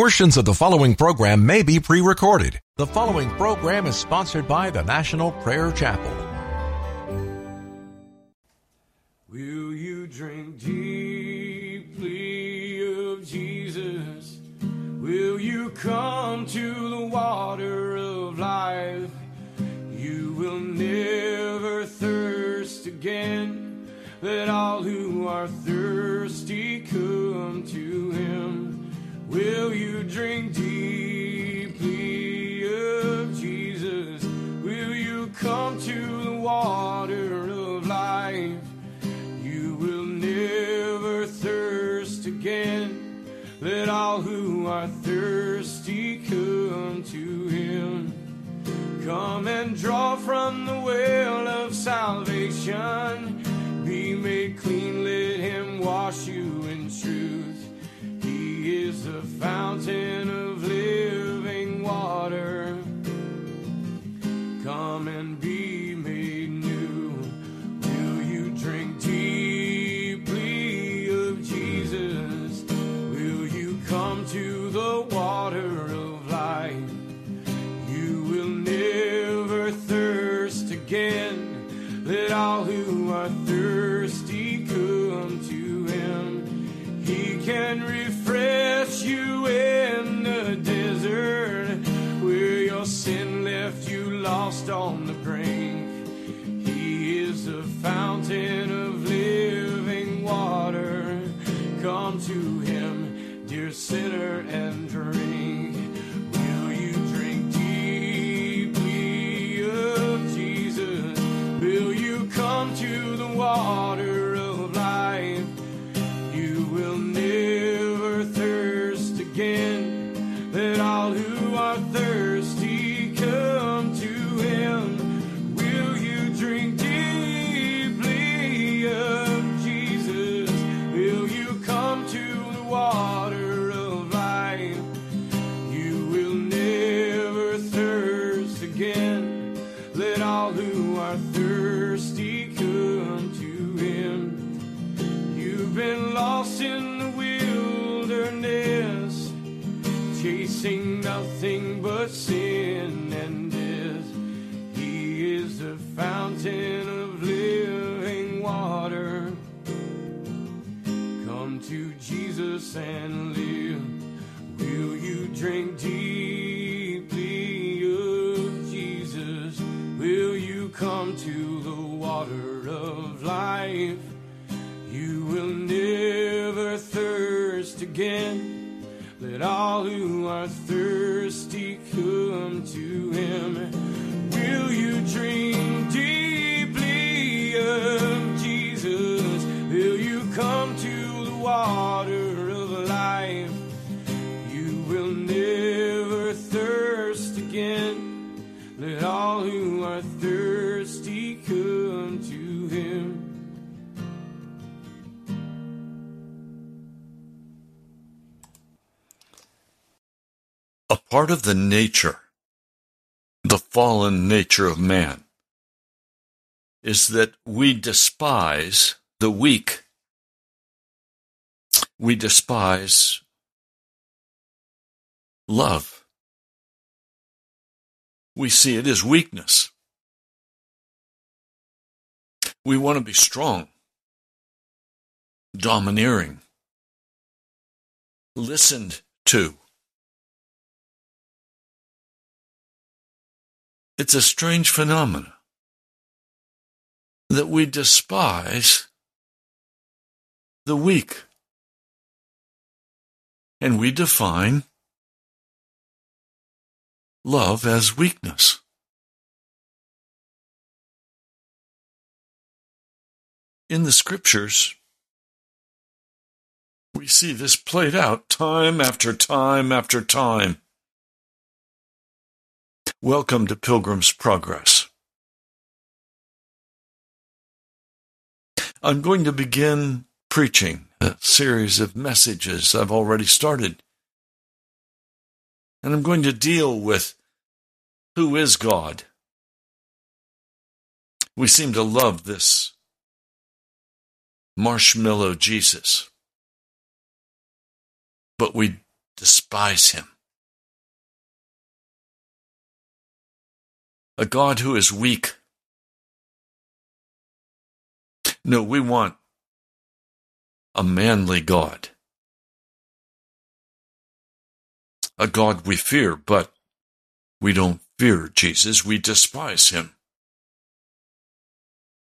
Portions of the following program may be pre-recorded. The following program is sponsored by the National Prayer Chapel. Will you drink deeply of Jesus? Will you come to the water of life? You will never thirst again. Let all who are thirsty come to Him. Will you drink deeply of Jesus? Will you come to the water of life? You will never thirst again. Let all who are thirsty come to Him. Come and draw from the well of salvation. Be made clean, let Him wash you in truth. Is the fountain of living water. Come and be made new. Will you drink deeply of Jesus? Will you come to the water of life? You will never thirst again. Let all who are thirsty come to Him. He can refresh you in the desert, where your sin left you lost on the brink. He is the fountain of living water. Come to Him, dear sinner, and drink. Will you drink deeply of Jesus? Will you come to the water of life? You will never thirst again. Let all who are thirsty come to Him. Will you drink deeply of Jesus? Will you come to the water of life? You will never thirst again. Let all who are thirsty come to Him. You've been lost in the wilderness, chasing nothing but sin and death. He is the fountain of living water. Come to Jesus and live. Will you drink deeply of Jesus? Will you come to the water of life? You will never thirst again. Let all who are thirsty come to Him. Will you drink deeply of Jesus? Will you come to the water of life? You will never thirst again. Let all who are thirsty come to Him. A part of the fallen nature of man, is that we despise the weak. We despise love. We see it as weakness. We want to be strong, domineering, listened to. It's a strange phenomenon that we despise the weak, and we define love as weakness. In the Scriptures, we see this played out time after time after time. Welcome to Pilgrim's Progress. I'm going to begin preaching a series of messages I've already started. And I'm going to deal with who is God. We seem to love this marshmallow Jesus, but we despise him. A God who is weak. No, we want a manly God. A God we fear, but we don't fear Jesus. We despise him.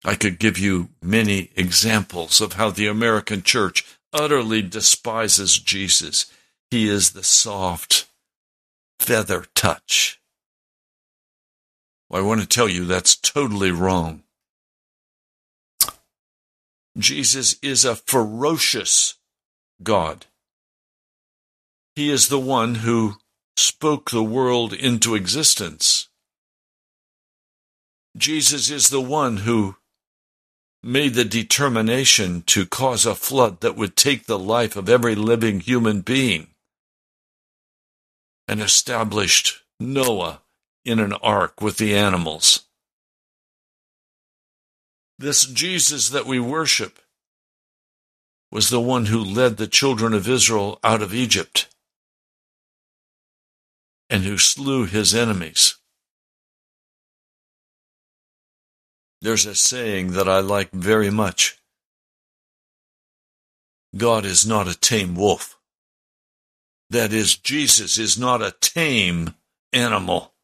I could give you many examples of how the American church utterly despises Jesus. He is the soft feather touch. Well, I want to tell you that's totally wrong. Jesus is a ferocious God. He is the one who spoke the world into existence. Jesus is the one who made the determination to cause a flood that would take the life of every living human being and established Noah in an ark with the animals. This Jesus that we worship was the one who led the children of Israel out of Egypt and who slew his enemies. There's a saying that I like very much. God is not a tame wolf. That is, Jesus is not a tame animal.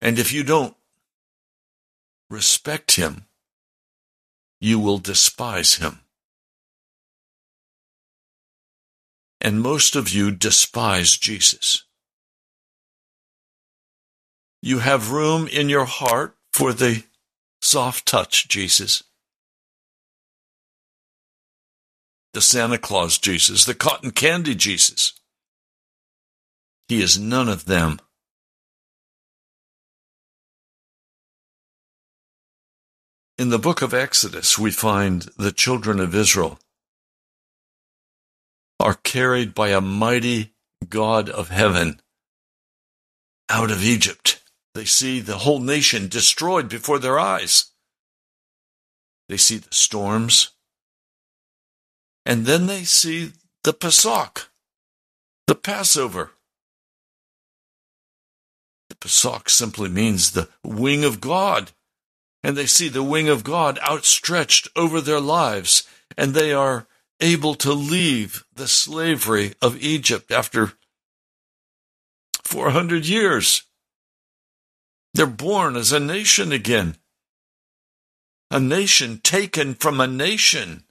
And if you don't respect him, you will despise him. And most of you despise Jesus. You have room in your heart for the soft touch Jesus, the Santa Claus Jesus, the cotton candy Jesus. He is none of them. In the book of Exodus, we find the children of Israel are carried by a mighty God of heaven out of Egypt. They see the whole nation destroyed before their eyes. They see the storms. And then they see the Pesach, the Passover. The Pesach simply means the wing of God. And they see the wing of God outstretched over their lives, and they are able to leave the slavery of Egypt after 400 years. They're born as a nation again, a nation taken from a nation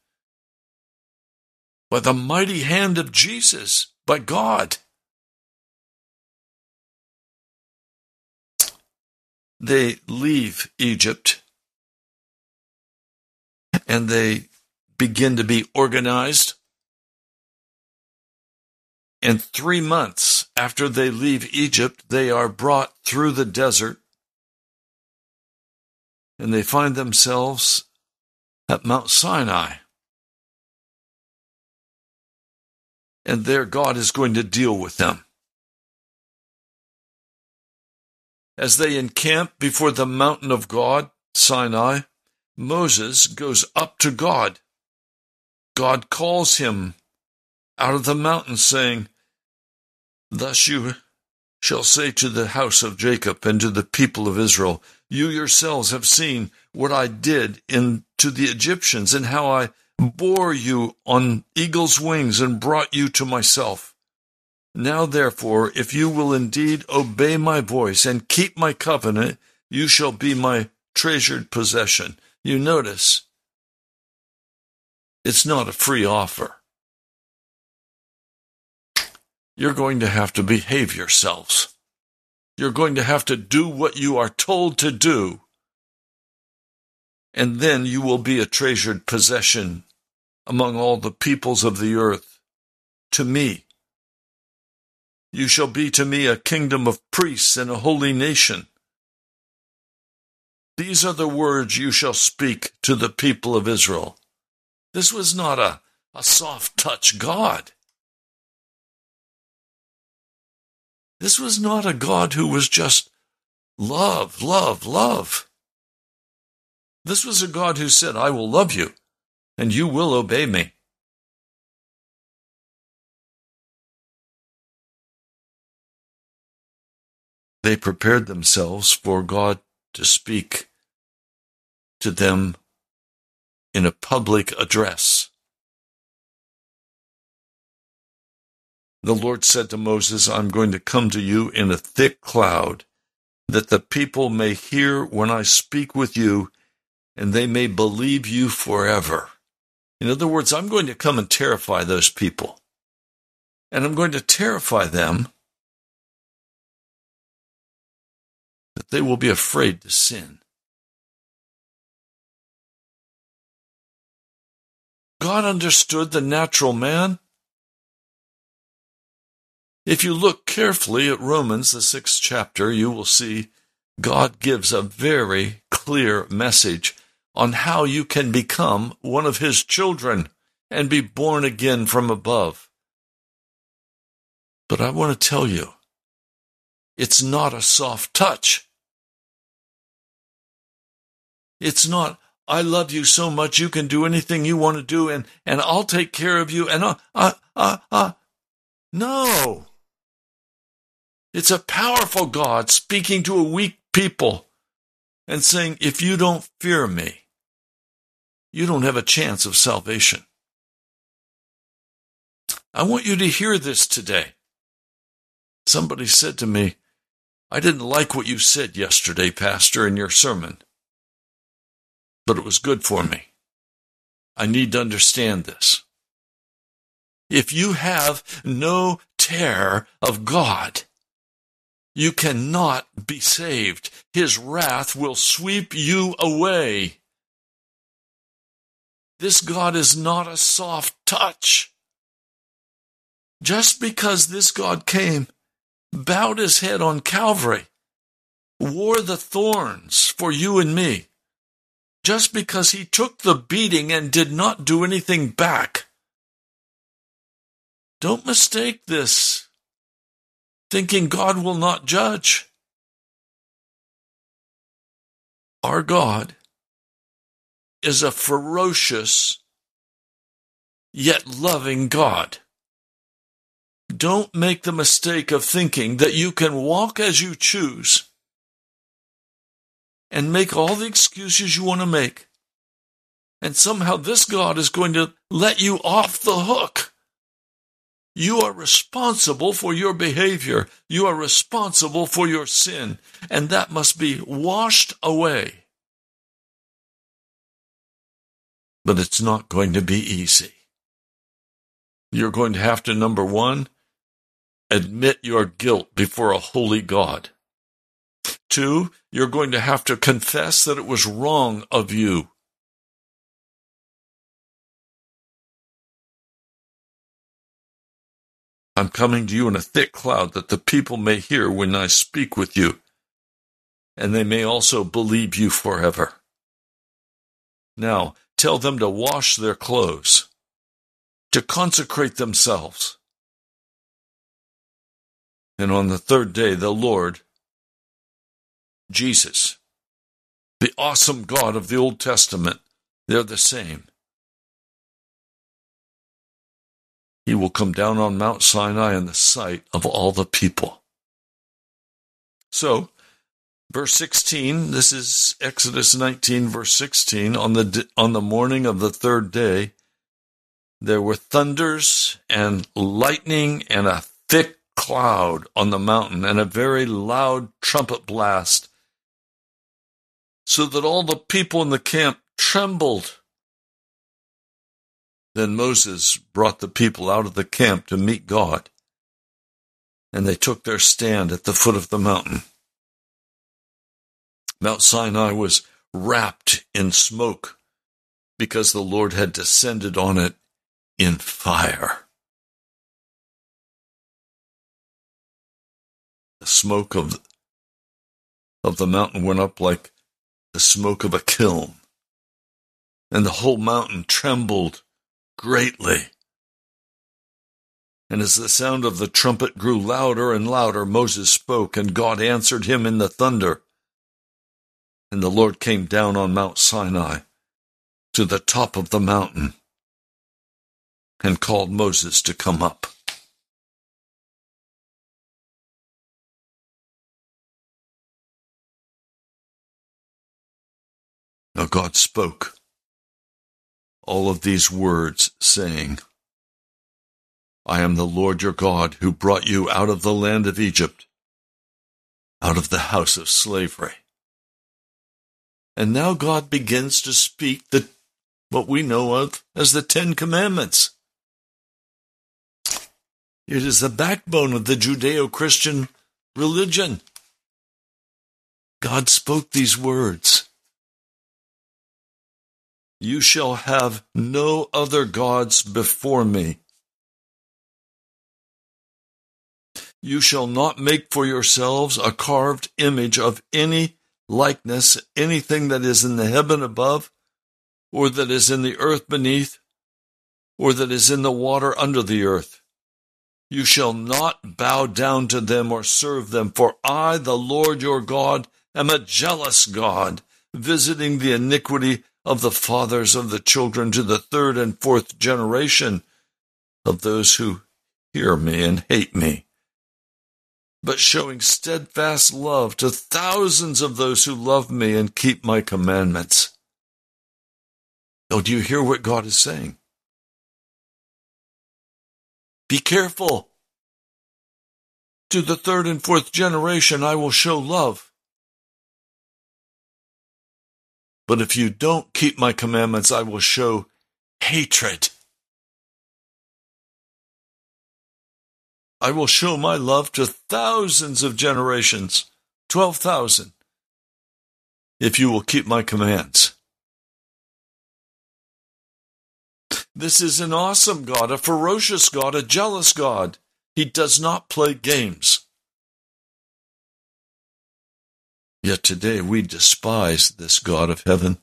by the mighty hand of Jesus, by God. They leave Egypt, and they begin to be organized. And 3 months after they leave Egypt, they are brought through the desert, and they find themselves at Mount Sinai. And there God is going to deal with them. As they encamp before the mountain of God, Sinai, Moses goes up to God. God calls him out of the mountain, saying, "Thus you shall say to the house of Jacob and to the people of Israel, you yourselves have seen what I did to the Egyptians and how I bore you on eagle's wings and brought you to myself. Now, therefore, if you will indeed obey my voice and keep my covenant, you shall be my treasured possession." You notice, it's not a free offer. You're going to have to behave yourselves. You're going to have to do what you are told to do, and then you will be a treasured possession among all the peoples of the earth to me. You shall be to me a kingdom of priests and a holy nation. These are the words you shall speak to the people of Israel. This was not a soft-touch God. This was not a God who was just love, love, love. This was a God who said, "I will love you, and you will obey me." They prepared themselves for God to speak to them in a public address. The Lord said to Moses, I'm going to come to you in a thick cloud, that the people may hear when I speak with you, and they may believe you forever. In other words, I'm going to come and terrify those people. And I'm going to terrify them that they will be afraid to sin. God understood the natural man. If you look carefully at Romans, the 6th chapter, you will see God gives a very clear message on how you can become one of his children and be born again from above. But I want to tell you, it's not a soft touch. It's not, I love you so much you can do anything you want to do and I'll take care of you and No. It's a powerful God speaking to a weak people and saying, if you don't fear me, you don't have a chance of salvation. I want you to hear this today. Somebody said to me, I didn't like what you said yesterday, Pastor, in your sermon, but it was good for me. I need to understand this. If you have no terror of God, you cannot be saved. His wrath will sweep you away. This God is not a soft touch. Just because this God came, bowed his head on Calvary, wore the thorns for you and me, just because he took the beating and did not do anything back. Don't mistake this, thinking God will not judge. Our God is a ferocious yet loving God. Don't make the mistake of thinking that you can walk as you choose and make all the excuses you want to make, and somehow this God is going to let you off the hook. You are responsible for your behavior. You are responsible for your sin, and that must be washed away. But it's not going to be easy. You're going to have to, number one, admit your guilt before a holy God. Two, you're going to have to confess that it was wrong of you. I'm coming to you in a thick cloud that the people may hear when I speak with you, and they may also believe you forever. Now, tell them to wash their clothes, to consecrate themselves. And on the third day, the Lord, Jesus, the awesome God of the Old Testament, they're the same. He will come down on Mount Sinai in the sight of all the people. So, verse 16, this is Exodus 19, verse 16, on the morning of the third day, there were thunders and lightning and a thick cloud on the mountain and a very loud trumpet blast, so that all the people in the camp trembled. Then Moses brought the people out of the camp to meet God, and they took their stand at the foot of the mountain. Mount Sinai was wrapped in smoke because the Lord had descended on it in fire. The smoke of the mountain went up like the smoke of a kiln, and the whole mountain trembled greatly. And as the sound of the trumpet grew louder and louder, Moses spoke, and God answered him in the thunder. And the Lord came down on Mount Sinai to the top of the mountain and called Moses to come up. God spoke all of these words, saying, I am the Lord your God, who brought you out of the land of Egypt, out of the house of slavery. And now God begins to speak what we know of as the Ten Commandments. It is the backbone of the Judeo-Christian religion. God spoke these words. You shall have no other gods before me. You shall not make for yourselves a carved image of any likeness, anything that is in the heaven above, or that is in the earth beneath, or that is in the water under the earth. You shall not bow down to them or serve them, for I, the Lord your God, am a jealous God, visiting the iniquity of the fathers of the children to the third and fourth generation of those who hear me and hate me, but showing steadfast love to thousands of those who love me and keep my commandments. Oh, do you hear what God is saying? Be careful. To the third and fourth generation, I will show love. But if you don't keep my commandments, I will show hatred. I will show my love to thousands of generations, 12,000, if you will keep my commands. This is an awesome God, a ferocious God, a jealous God. He does not play games. Yet today we despise this God of heaven.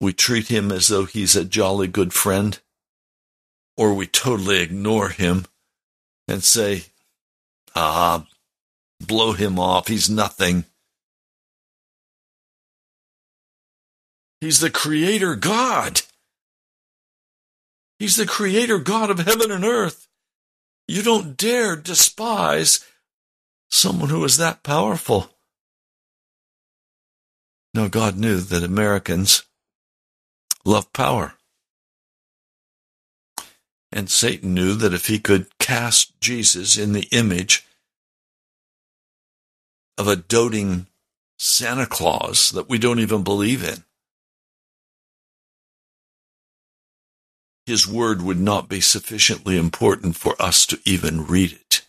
We treat him as though he's a jolly good friend, or we totally ignore him and say, blow him off, he's nothing. He's the creator God. He's the creator God of heaven and earth. You don't dare despise someone who is that powerful. Now, God knew that Americans love power. And Satan knew that if he could cast Jesus in the image of a doting Santa Claus that we don't even believe in, his word would not be sufficiently important for us to even read it.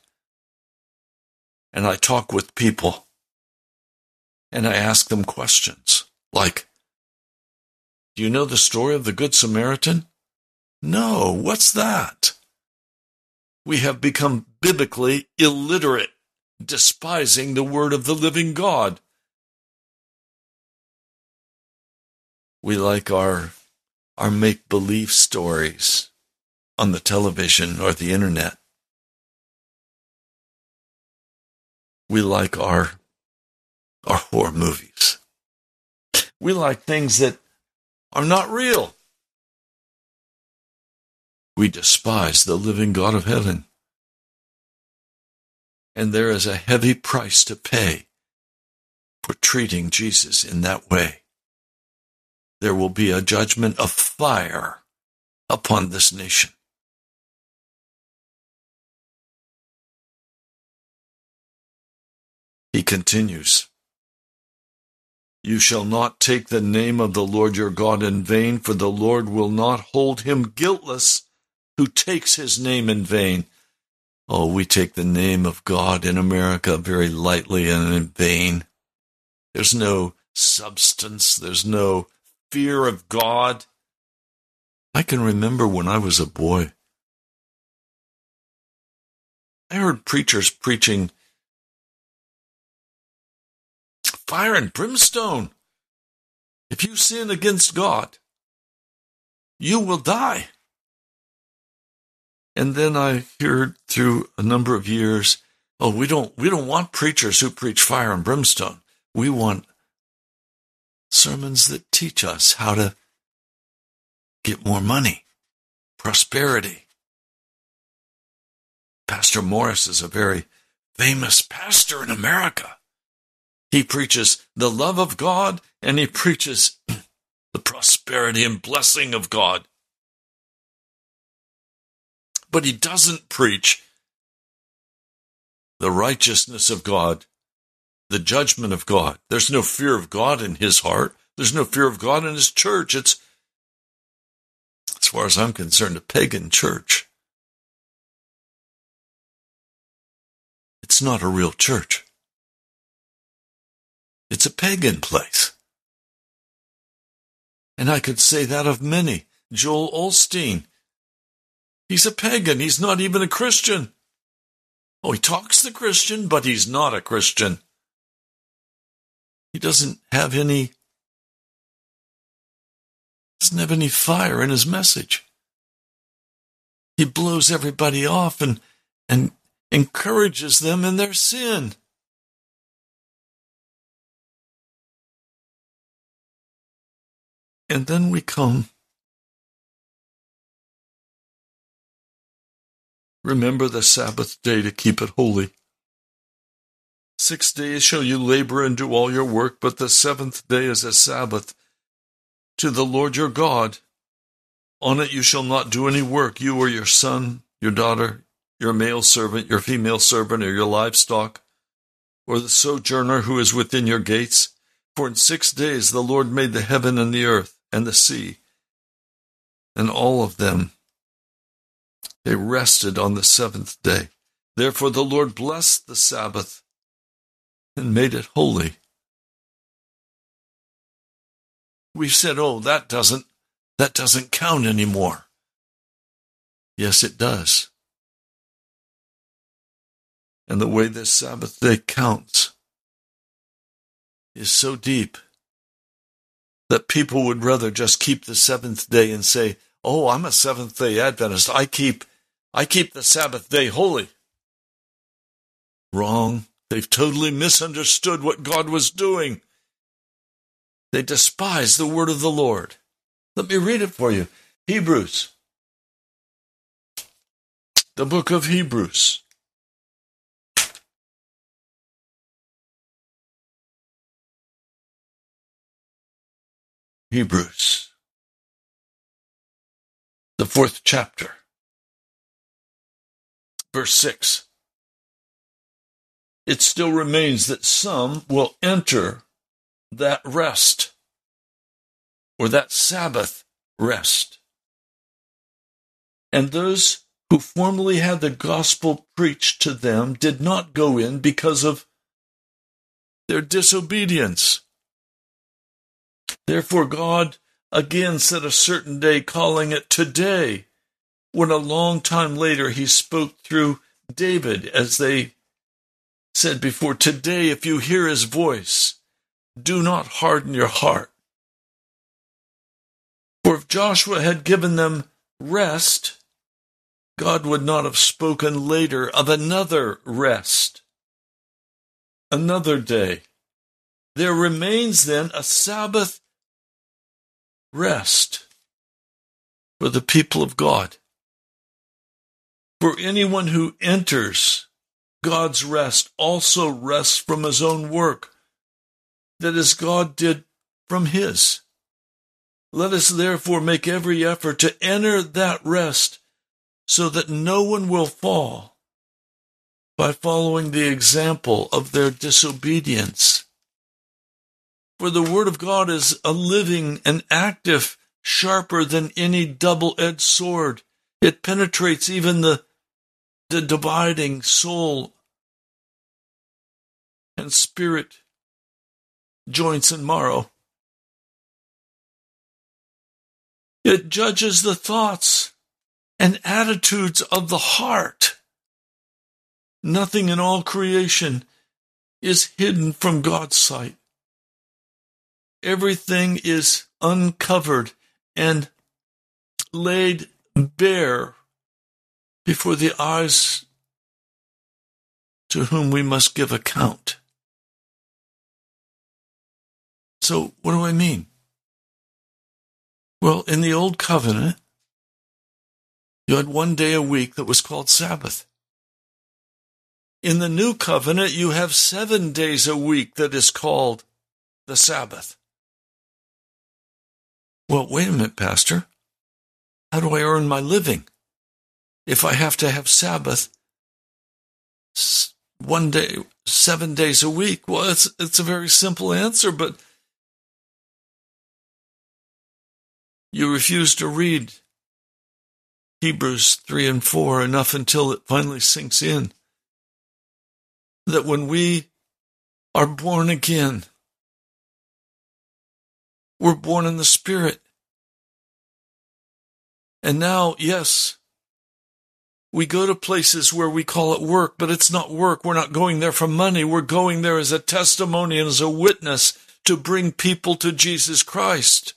And I talk with people, and I ask them questions like, do you know the story of the Good Samaritan? No, what's that? We have become biblically illiterate, despising the word of the living God. We like our make-believe stories on the television or the internet. We like our horror movies. We like things that are not real. We despise the living God of heaven. And there is a heavy price to pay for treating Jesus in that way. There will be a judgment of fire upon this nation. He continues, you shall not take the name of the Lord your God in vain, for the Lord will not hold him guiltless who takes his name in vain. Oh, we take the name of God in America very lightly and in vain. There's no substance, there's no fear of God. I can remember when I was a boy, I heard preachers preaching fire and brimstone. If you sin against God, you will die. And then I heard through a number of years, we don't want preachers who preach fire and brimstone. We want sermons that teach us how to get more money, prosperity. Pastor Morris is a very famous pastor in America. He preaches the love of God, and he preaches the prosperity and blessing of God. But he doesn't preach the righteousness of God, the judgment of God. There's no fear of God in his heart. There's no fear of God in his church. It's, as far as I'm concerned, a pagan church. It's not a real church. It's a pagan place. And I could say that of many. Joel Olstein, he's a pagan. He's not even a Christian. Oh, he talks the Christian, but he's not a Christian. He doesn't have any fire in his message. He blows everybody off and encourages them in their sin. And then we come. Remember the Sabbath day to keep it holy. 6 days shall you labor and do all your work, but the seventh day is a Sabbath to the Lord your God. On it you shall not do any work, you or your son, your daughter, your male servant, your female servant, or your livestock, or the sojourner who is within your gates. For in 6 days the Lord made the heaven and the earth and the sea, and all of them. They rested on the seventh day. Therefore the Lord blessed the Sabbath and made it holy. We've said, oh, that doesn't count anymore. Yes, it does. And the way this Sabbath day counts is so deep that people would rather just keep the seventh day and say, oh, I'm a Seventh-day Adventist. I keep the Sabbath day holy. Wrong. They've totally misunderstood what God was doing. They despise the word of the Lord. Let me read it for you. Hebrews. The book of Hebrews. Hebrews. The 4th chapter, verse 6. It still remains that some will enter that rest, or that Sabbath rest. And those who formerly had the gospel preached to them did not go in because of their disobedience. Therefore God again set a certain day, calling it today, when a long time later he spoke through David, as they said before, today if you hear his voice, do not harden your heart. For if Joshua had given them rest, God would not have spoken later of another rest, another day. There remains then a Sabbath rest for the people of God. For anyone who enters God's rest also rests from his own work, that is, God did from his. Let us therefore make every effort to enter that rest, so that no one will fall by following the example of their disobedience. For the word of God is a living and active, sharper than any double-edged sword. It penetrates even the dividing soul and spirit, joints and marrow. It judges the thoughts and attitudes of the heart. Nothing in all creation is hidden from God's sight. Everything is uncovered and laid bare before the eyes to whom we must give account. So, what do I mean? Well, in the Old Covenant, you had one day a week that was called Sabbath. In the New Covenant, you have 7 days a week that is called the Sabbath. Well, wait a minute, Pastor. How do I earn my living? If I have to have Sabbath one day, 7 days a week, well, it's a very simple answer, but you refuse to read Hebrews 3 and 4 enough until it finally sinks in that when we are born again, we're born in the Spirit. And now, yes, we go to places where we call it work, but it's not work. We're not going there for money. We're going there as a testimony and as a witness to bring people to Jesus Christ.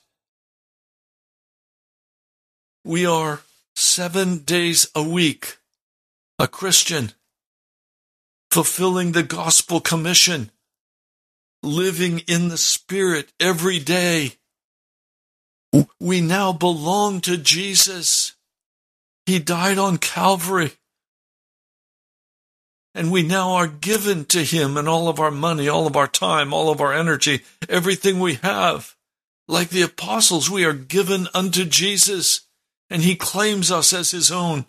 We are 7 days a week a Christian, fulfilling the gospel commission, living in the Spirit every day. We now belong to Jesus. He died on Calvary. And we now are given to Him in all of our money, all of our time, all of our energy, everything we have. Like the apostles, we are given unto Jesus, and He claims us as His own.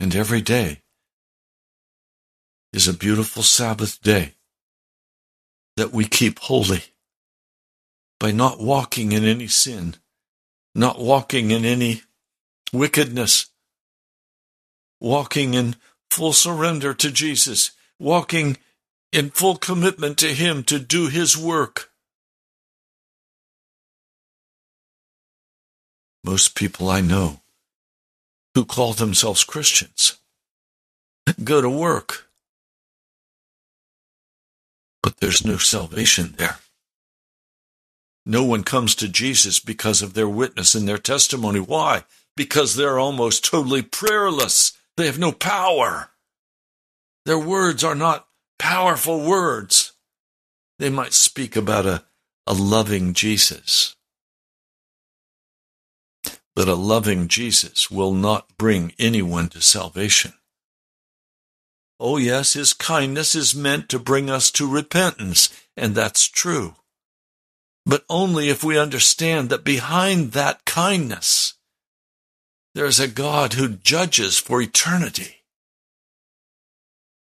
And every day is a beautiful Sabbath day that we keep holy by not walking in any sin, not walking in any wickedness, walking in full surrender to Jesus, walking in full commitment to Him to do His work. Most people I know who call themselves Christians go to work, but there's no salvation there. No one comes to Jesus because of their witness and their testimony. Why? Because they're almost totally prayerless. They have no power. Their words are not powerful words. They might speak about a loving Jesus. But a loving Jesus will not bring anyone to salvation. Oh yes, His kindness is meant to bring us to repentance, and that's true. But only if we understand that behind that kindness, there is a God who judges for eternity.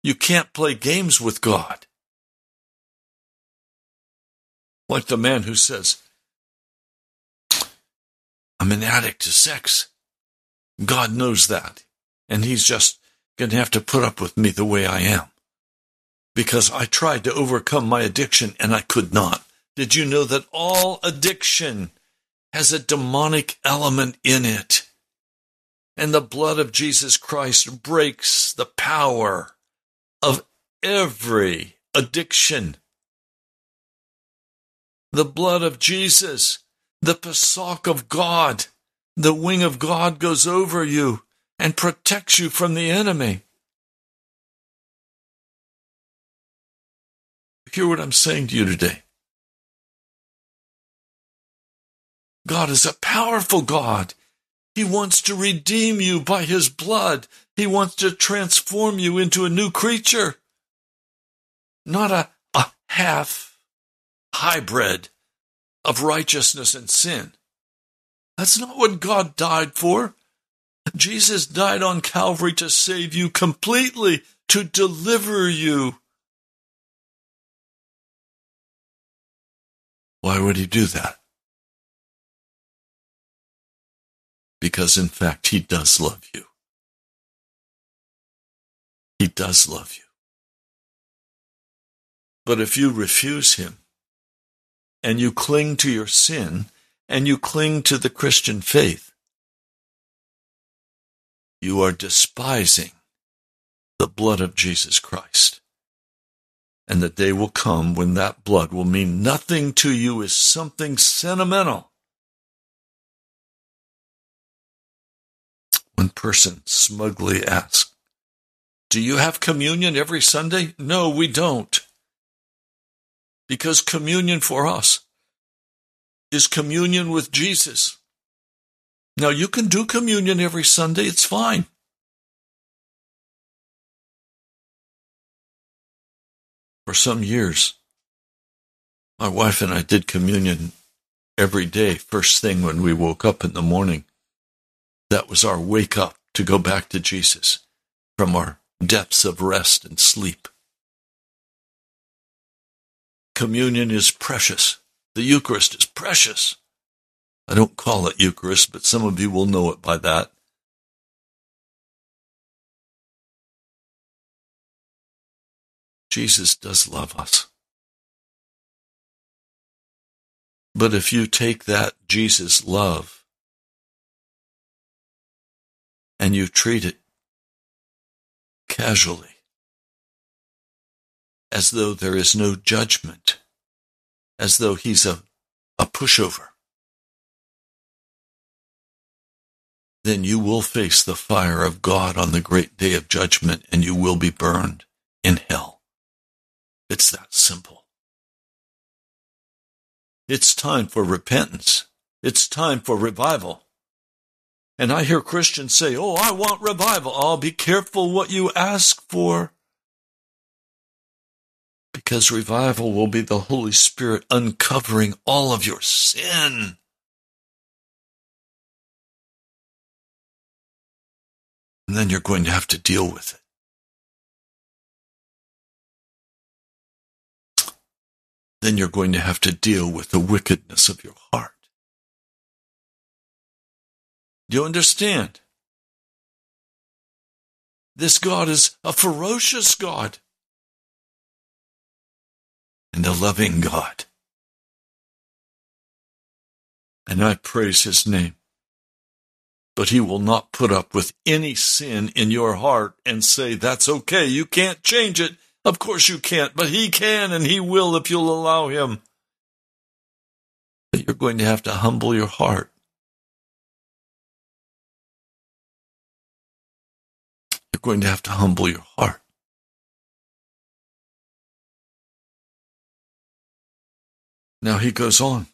You can't play games with God. Like the man who says, I'm an addict to sex. God knows that. And He's just going to have to put up with me the way I am. Because I tried to overcome my addiction and I could not. Did you know that all addiction has a demonic element in it? And the blood of Jesus Christ breaks the power of every addiction. The blood of Jesus, the Pesach of God, the wing of God goes over you and protects you from the enemy. Hear what I'm saying to you today. God is a powerful God. He wants to redeem you by His blood. He wants to transform you into a new creature. Not a half hybrid of righteousness and sin. That's not what God died for. Jesus died on Calvary to save you completely, to deliver you. Why would He do that? Because in fact, He does love you. He does love you. But if you refuse Him, and you cling to your sin, and you cling to the Christian faith, you are despising the blood of Jesus Christ. And the day will come when that blood will mean nothing to you as something sentimental. One person smugly asked, do you have communion every Sunday? No, we don't. Because communion for us is communion with Jesus. Now, you can do communion every Sunday. It's fine. For some years, My wife and I did communion every day, first thing when we woke up in the morning. That was our wake up to go back to Jesus from our depths of rest and sleep. Communion is precious. The Eucharist is precious. I don't call it Eucharist, but some of you will know it by that. Jesus does love us. But if you take that Jesus love and you treat it casually, as though there is no judgment, as though he's a pushover, then you will face the fire of God on the great day of judgment, and you will be burned in hell. It's that simple. It's time for repentance. It's time for revival. And I hear Christians say, oh, I want revival. Oh, be careful what you ask for. Because revival will be the Holy Spirit uncovering all of your sin. And then you're going to have to deal with it. Then you're going to have to deal with the wickedness of your heart. Do you understand? This God is a ferocious God and a loving God. And I praise his name. But he will not put up with any sin in your heart and say, that's okay, you can't change it. Of course you can't, but he can and he will if you'll allow him. But you're going to have to humble your heart. You're going to have to humble your heart. Now he goes on.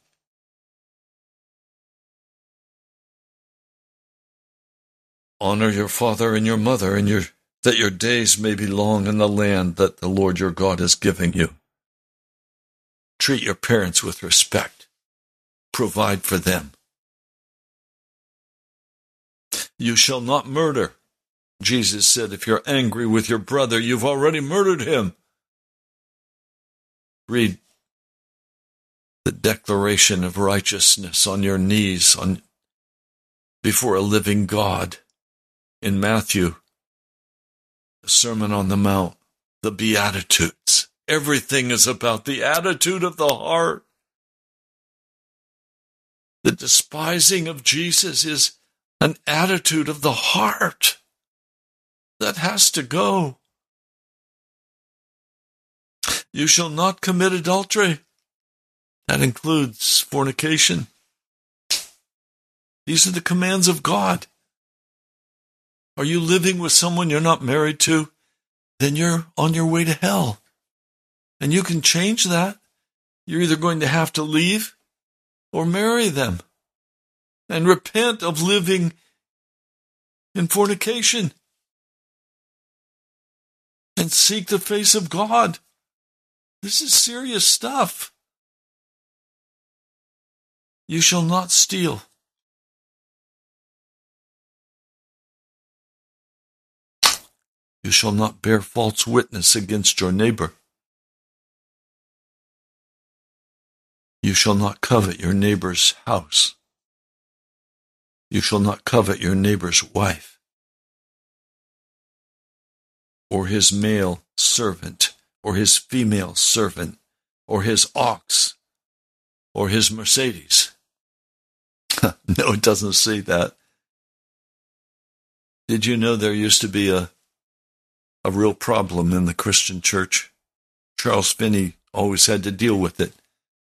Honor your father and your mother and your that your days may be long in the land that the Lord your God is giving you. Treat your parents with respect. Provide for them. You shall not murder. Jesus said, if you're angry with your brother, you've already murdered him. Read the Declaration of Righteousness on your knees before a living God in Matthew. The Sermon on the Mount, the Beatitudes. Everything is about the attitude of the heart. The despising of Jesus is an attitude of the heart. That has to go. You shall not commit adultery. That includes fornication. These are the commands of God. Are you living with someone you're not married to? Then you're on your way to hell. And you can change that. You're either going to have to leave or marry them and repent of living in fornication and seek the face of God. This is serious stuff. You shall not steal. You shall not bear false witness against your neighbor. You shall not covet your neighbor's house. You shall not covet your neighbor's wife or his male servant or his female servant or his ox or his Mercedes. No, it doesn't say that. Did you know there used to be a real problem in the Christian church? Charles Finney always had to deal with it.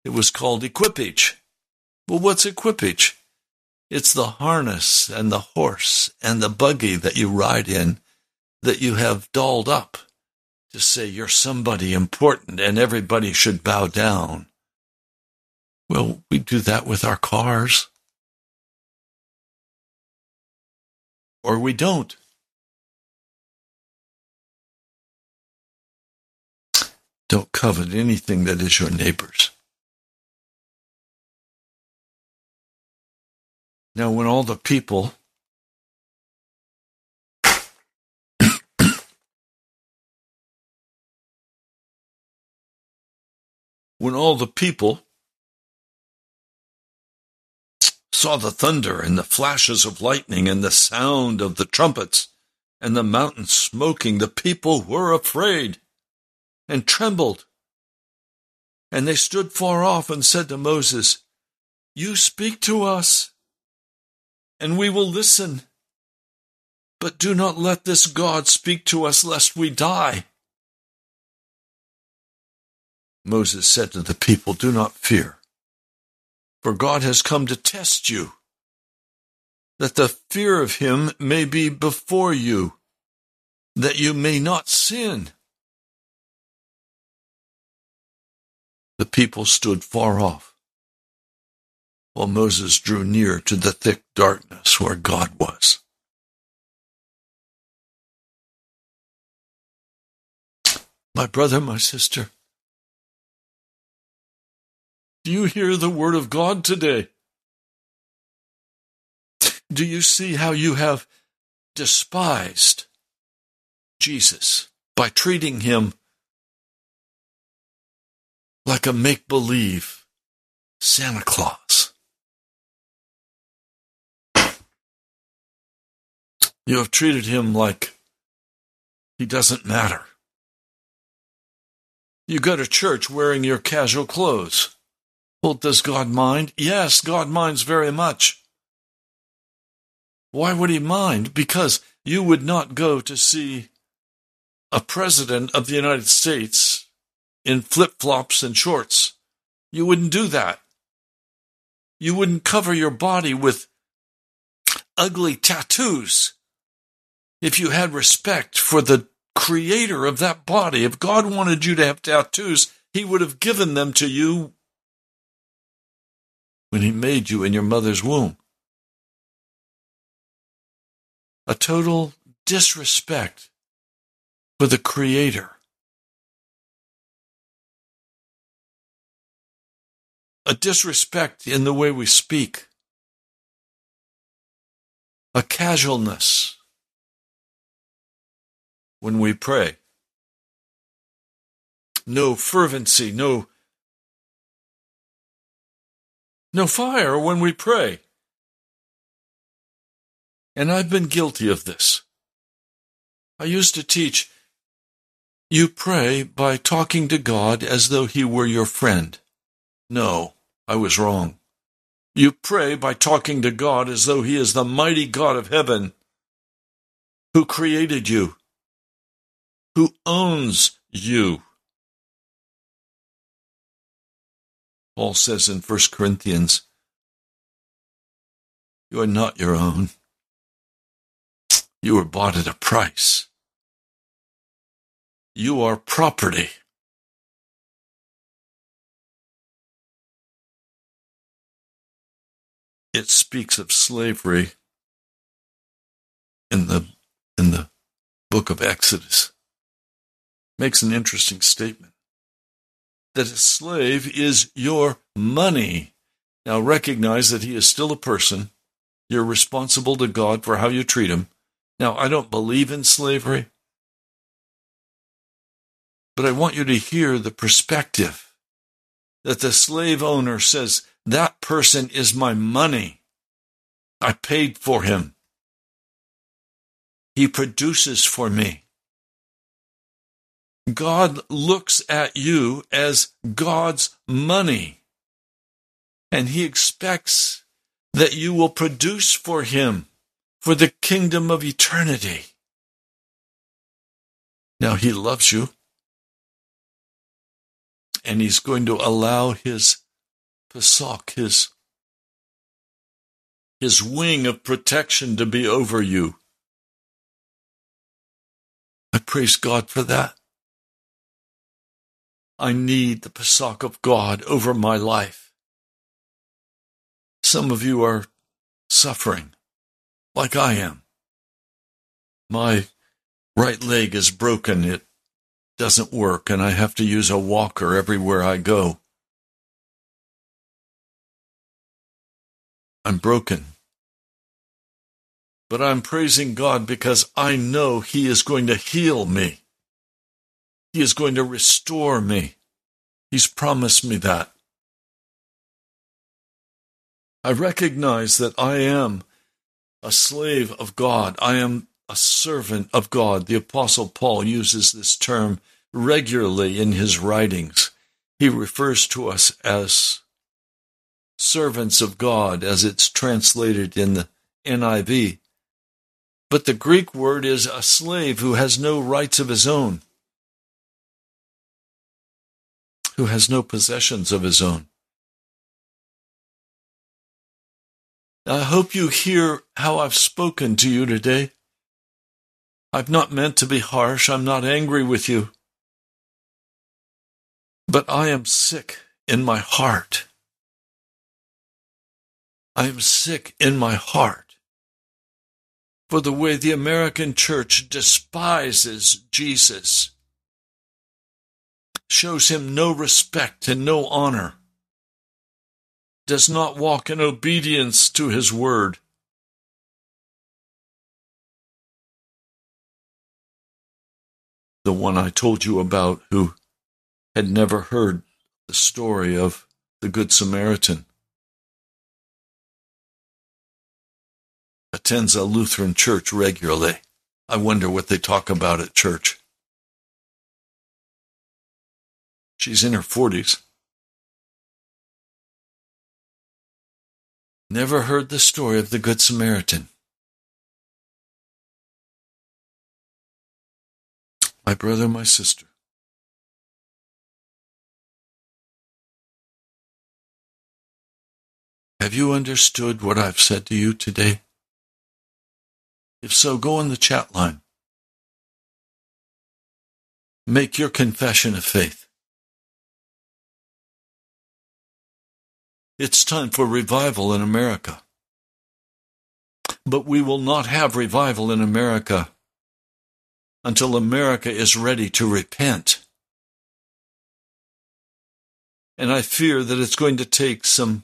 It was called equipage. Well, what's equipage? It's the harness and the horse and the buggy that you ride in that you have dolled up to say you're somebody important and everybody should bow down. Well, we do that with our cars. Or we don't. Don't covet anything that is your neighbor's. Now, when all the people saw the thunder and the flashes of lightning and the sound of the trumpets and the mountain smoking, the people were afraid and trembled. And they stood far off and said to Moses, "You speak to us, and we will listen. But do not let this God speak to us, lest we die." Moses said to the people, "Do not fear, for God has come to test you, that the fear of him may be before you, that you may not sin." The people stood far off, while Moses drew near to the thick darkness where God was. My brother, my sister, do you hear the word of God today? Do you see how you have despised Jesus by treating him like a make-believe Santa Claus? You have treated him like he doesn't matter. You go to church wearing your casual clothes. Well, does God mind? Yes, God minds very much. Why would he mind? Because you would not go to see a president of the United States in flip-flops and shorts. You wouldn't do that. You wouldn't cover your body with ugly tattoos if you had respect for the creator of that body. If God wanted you to have tattoos, he would have given them to you when he made you in your mother's womb. A total disrespect for the Creator. A disrespect in the way we speak. A casualness when we pray. No fervency, no fire when we pray. And I've been guilty of this. I used to teach, you pray by talking to God as though he were your friend. No, I was wrong. You pray by talking to God as though he is the mighty God of heaven who created you, who owns you. Paul says in 1 Corinthians, you are not your own. You were bought at a price. You are property. It speaks of slavery in the book of Exodus. Makes an interesting statement. That a slave is your money. Now recognize that he is still a person. You're responsible to God for how you treat him. Now, I don't believe in slavery, but I want you to hear the perspective that the slave owner says, that person is my money. I paid for him. He produces for me. God looks at you as God's money, and he expects that you will produce for him, for the kingdom of eternity. Now, he loves you, and he's going to allow his Pesach, his wing of protection to be over you. I praise God for that. I need the Pesach of God over my life. Some of you are suffering, like I am. My right leg is broken. It doesn't work, and I have to use a walker everywhere I go. I'm broken. but I'm praising God because I know He is going to heal me. He is going to restore me. He's promised me that. I recognize that I am a slave of God. I am a servant of God. The Apostle Paul uses this term regularly in his writings. He refers to us as servants of God, as it's translated in the NIV. But the Greek word is a slave who has no rights of his own, who has no possessions of his own. I hope you hear how I've spoken to you today. I've not meant to be harsh. I'm not angry with you. But I am sick in my heart. I am sick in my heart for the way the American church despises Jesus, shows him no respect and no honor, does not walk in obedience to his word. The one I told you about who had never heard the story of the Good Samaritan attends a Lutheran church regularly. I wonder what they talk about at church. She's in her 40s. Never heard the story of the Good Samaritan. My brother, my sister, have you understood what I've said to you today? If so, go on the chat line. Make your confession of faith. It's time for revival in America. But we will not have revival in America until America is ready to repent. And I fear that it's going to take some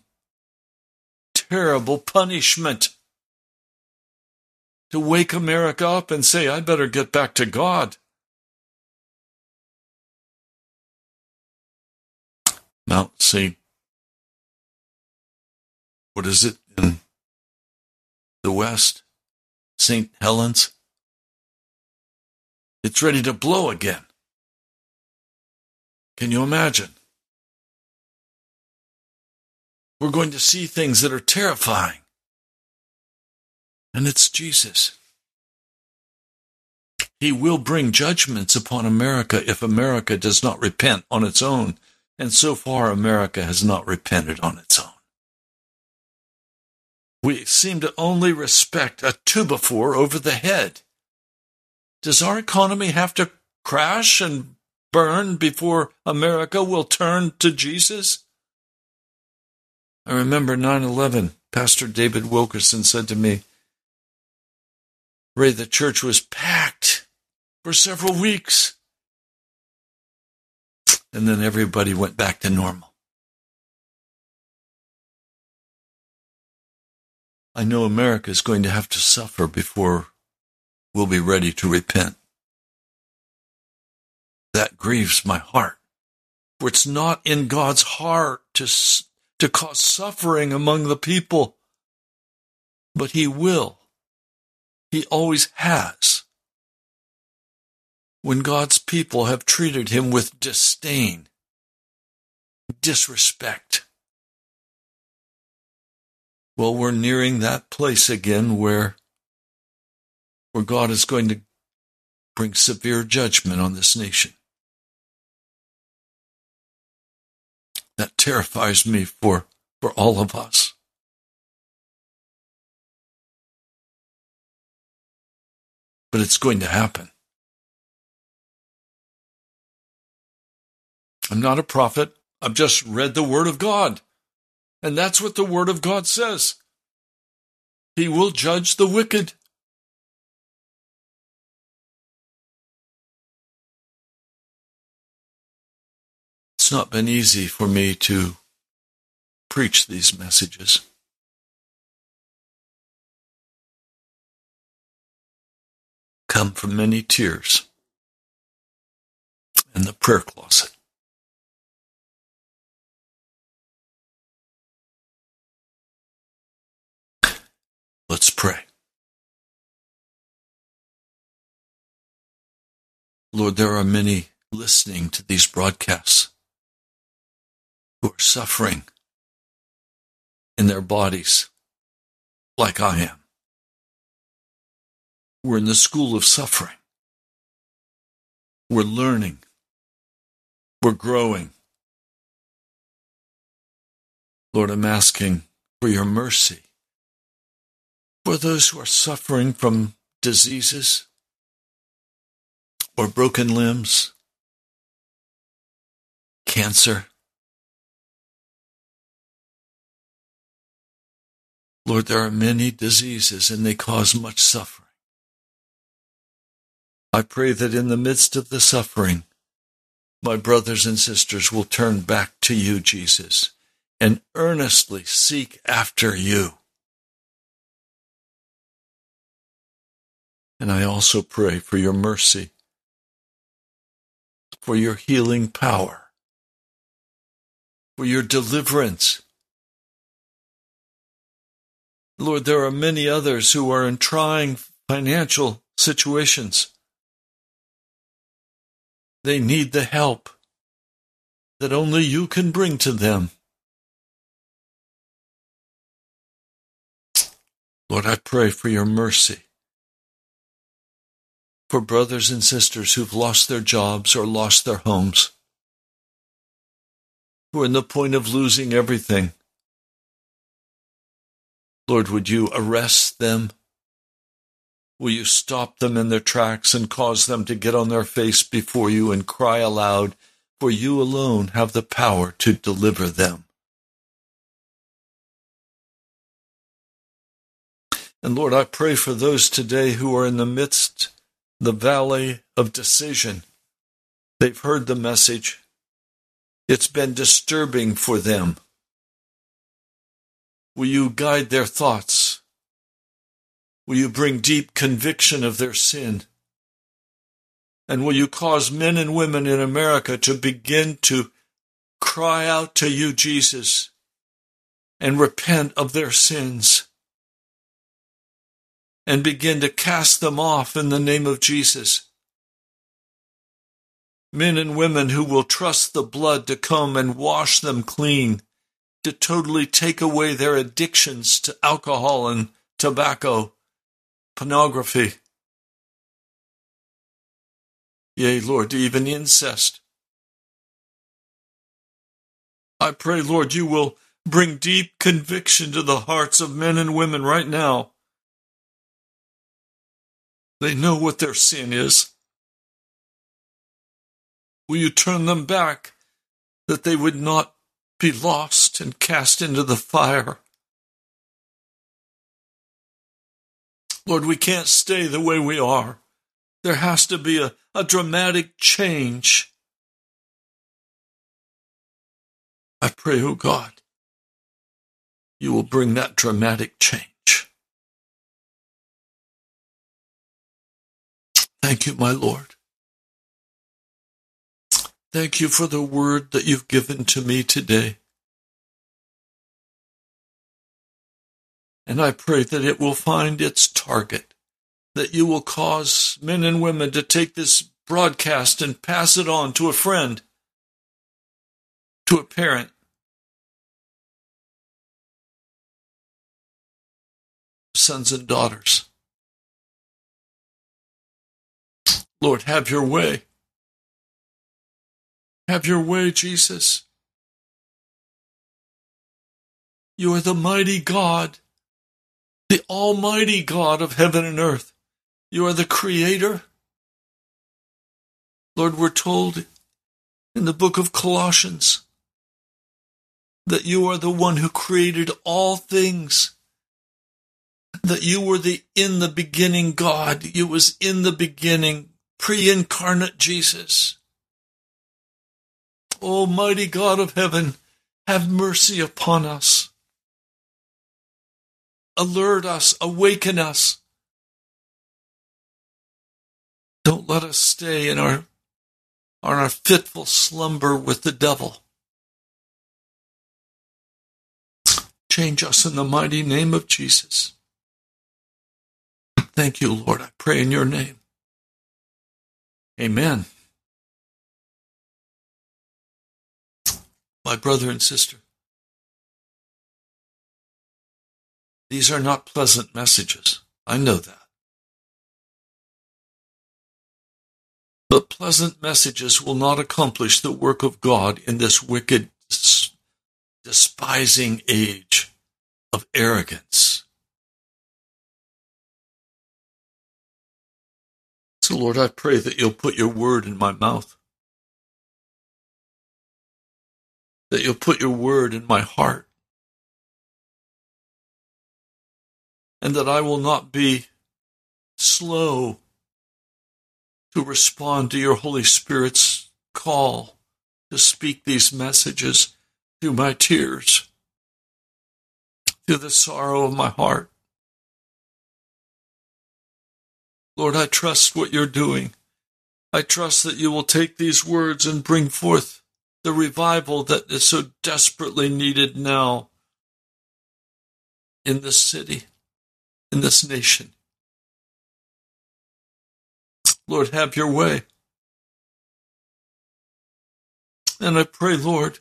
terrible punishment to wake America up and say, I better get back to God. Mount Saint, what is it in the West? St. Helens. It's ready to blow again. Can you imagine? We're going to see things that are terrifying. And it's Jesus. He will bring judgments upon America if America does not repent on its own. And so far, America has not repented on its own. We seem to only respect a two-by-four over the head. Does our economy have to crash and burn before America will turn to Jesus? I remember 9/11. Pastor David Wilkerson said to me, Ray, the church was packed for several weeks. And then everybody went back to normal. I know America is going to have to suffer before we'll be ready to repent. That grieves my heart. For it's not in God's heart to cause suffering among the people, but He will. He always has. When God's people have treated Him with disdain, disrespect, well, we're nearing that place again where God is going to bring severe judgment on this nation. That terrifies me for all of us. But it's going to happen. I'm not a prophet. I've just read the Word of God. And that's what the Word of God says. He will judge the wicked. It's not been easy for me to preach these messages. come from many tears in the prayer closet. Let's pray. Lord, there are many listening to these broadcasts who are suffering in their bodies like I am. We're in the school of suffering. We're learning. We're growing. Lord, I'm asking for your mercy for those who are suffering from diseases or broken limbs, cancer. Lord, there are many diseases and they cause much suffering. I pray that in the midst of the suffering, my brothers and sisters will turn back to you, Jesus, and earnestly seek after you. And I also pray for your mercy, for your healing power, for your deliverance. Lord, there are many others who are in trying financial situations. They need the help that only you can bring to them. Lord, I pray for your mercy for brothers and sisters who've lost their jobs or lost their homes, who are in the point of losing everything. Lord, would you arrest them? Will you stop them in their tracks and cause them to get on their face before you and cry aloud, for you alone have the power to deliver them. And Lord, I pray for those today who are in the midst of the valley of decision. They've heard the message. It's been disturbing for them. Will you guide their thoughts? Will you bring deep conviction of their sin? And will you cause men and women in America to begin to cry out to you, Jesus, and repent of their sins? And begin to cast them off in the name of Jesus. Men and women who will trust the blood to come and wash them clean, to totally take away their addictions to alcohol and tobacco, pornography, yea, Lord, even incest. I pray, Lord, you will bring deep conviction to the hearts of men and women right now. They know what their sin is. Will you turn them back that they would not be lost and cast into the fire? Lord, we can't stay the way we are. There has to be a dramatic change. I pray, oh God, you will bring that dramatic change. Thank you, my Lord. Thank you for the word that you've given to me today. And I pray that it will find its target, that you will cause men and women to take this broadcast and pass it on to a friend, to a parent, sons and daughters. Lord, have your way. Have your way, Jesus. You are the mighty God, the almighty God of heaven and earth. You are the creator. Lord, we're told in the book of Colossians that you are the one who created all things, that you were the in the beginning God. You was in the beginning pre-incarnate Jesus. Almighty God of heaven, have mercy upon us. Alert us, awaken us. Don't let us stay in our fitful slumber with the devil. Change us in the mighty name of Jesus. Thank you, Lord. I pray in your name. Amen. My brother and sister, these are not pleasant messages. I know that. But pleasant messages will not accomplish the work of God in this wicked, despising age of arrogance. So, Lord, I pray that you'll put your word in my mouth, that you'll put your word in my heart, and that I will not be slow to respond to your Holy Spirit's call to speak these messages through my tears, through the sorrow of my heart. Lord, I trust what you're doing. I trust that you will take these words and bring forth the revival that is so desperately needed now in this city, in this nation. Lord, have your way. And I pray, Lord,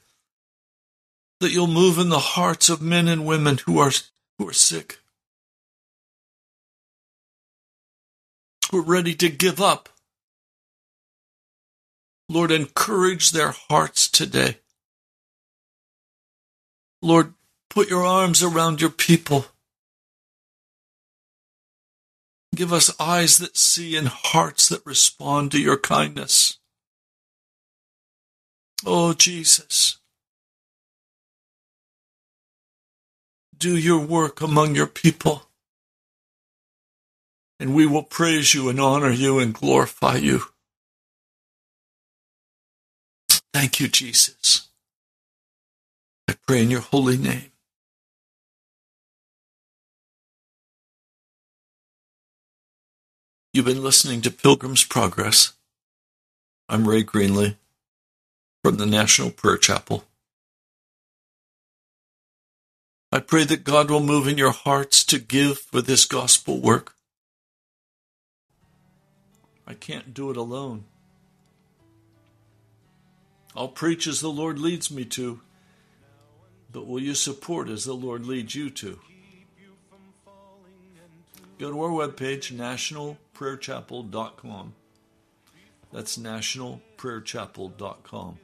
that you'll move in the hearts of men and women who are sick, who are ready to give up. Lord, encourage their hearts today. Lord, put your arms around your people. Give us eyes that see and hearts that respond to your kindness. Oh, Jesus, do your work among your people, and we will praise you and honor you and glorify you. Thank you, Jesus. I pray in your holy name. You've been listening to Pilgrim's Progress. I'm Ray Greenlee from the National Prayer Chapel. I pray that God will move in your hearts to give for this gospel work. I can't do it alone. I'll preach as the Lord leads me to, but will you support as the Lord leads you to? Go to our webpage, NationalPrayerChapel.com. That's NationalPrayerChapel.com.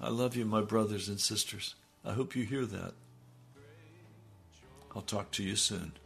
I love you, my brothers and sisters. I hope you hear that. I'll talk to you soon.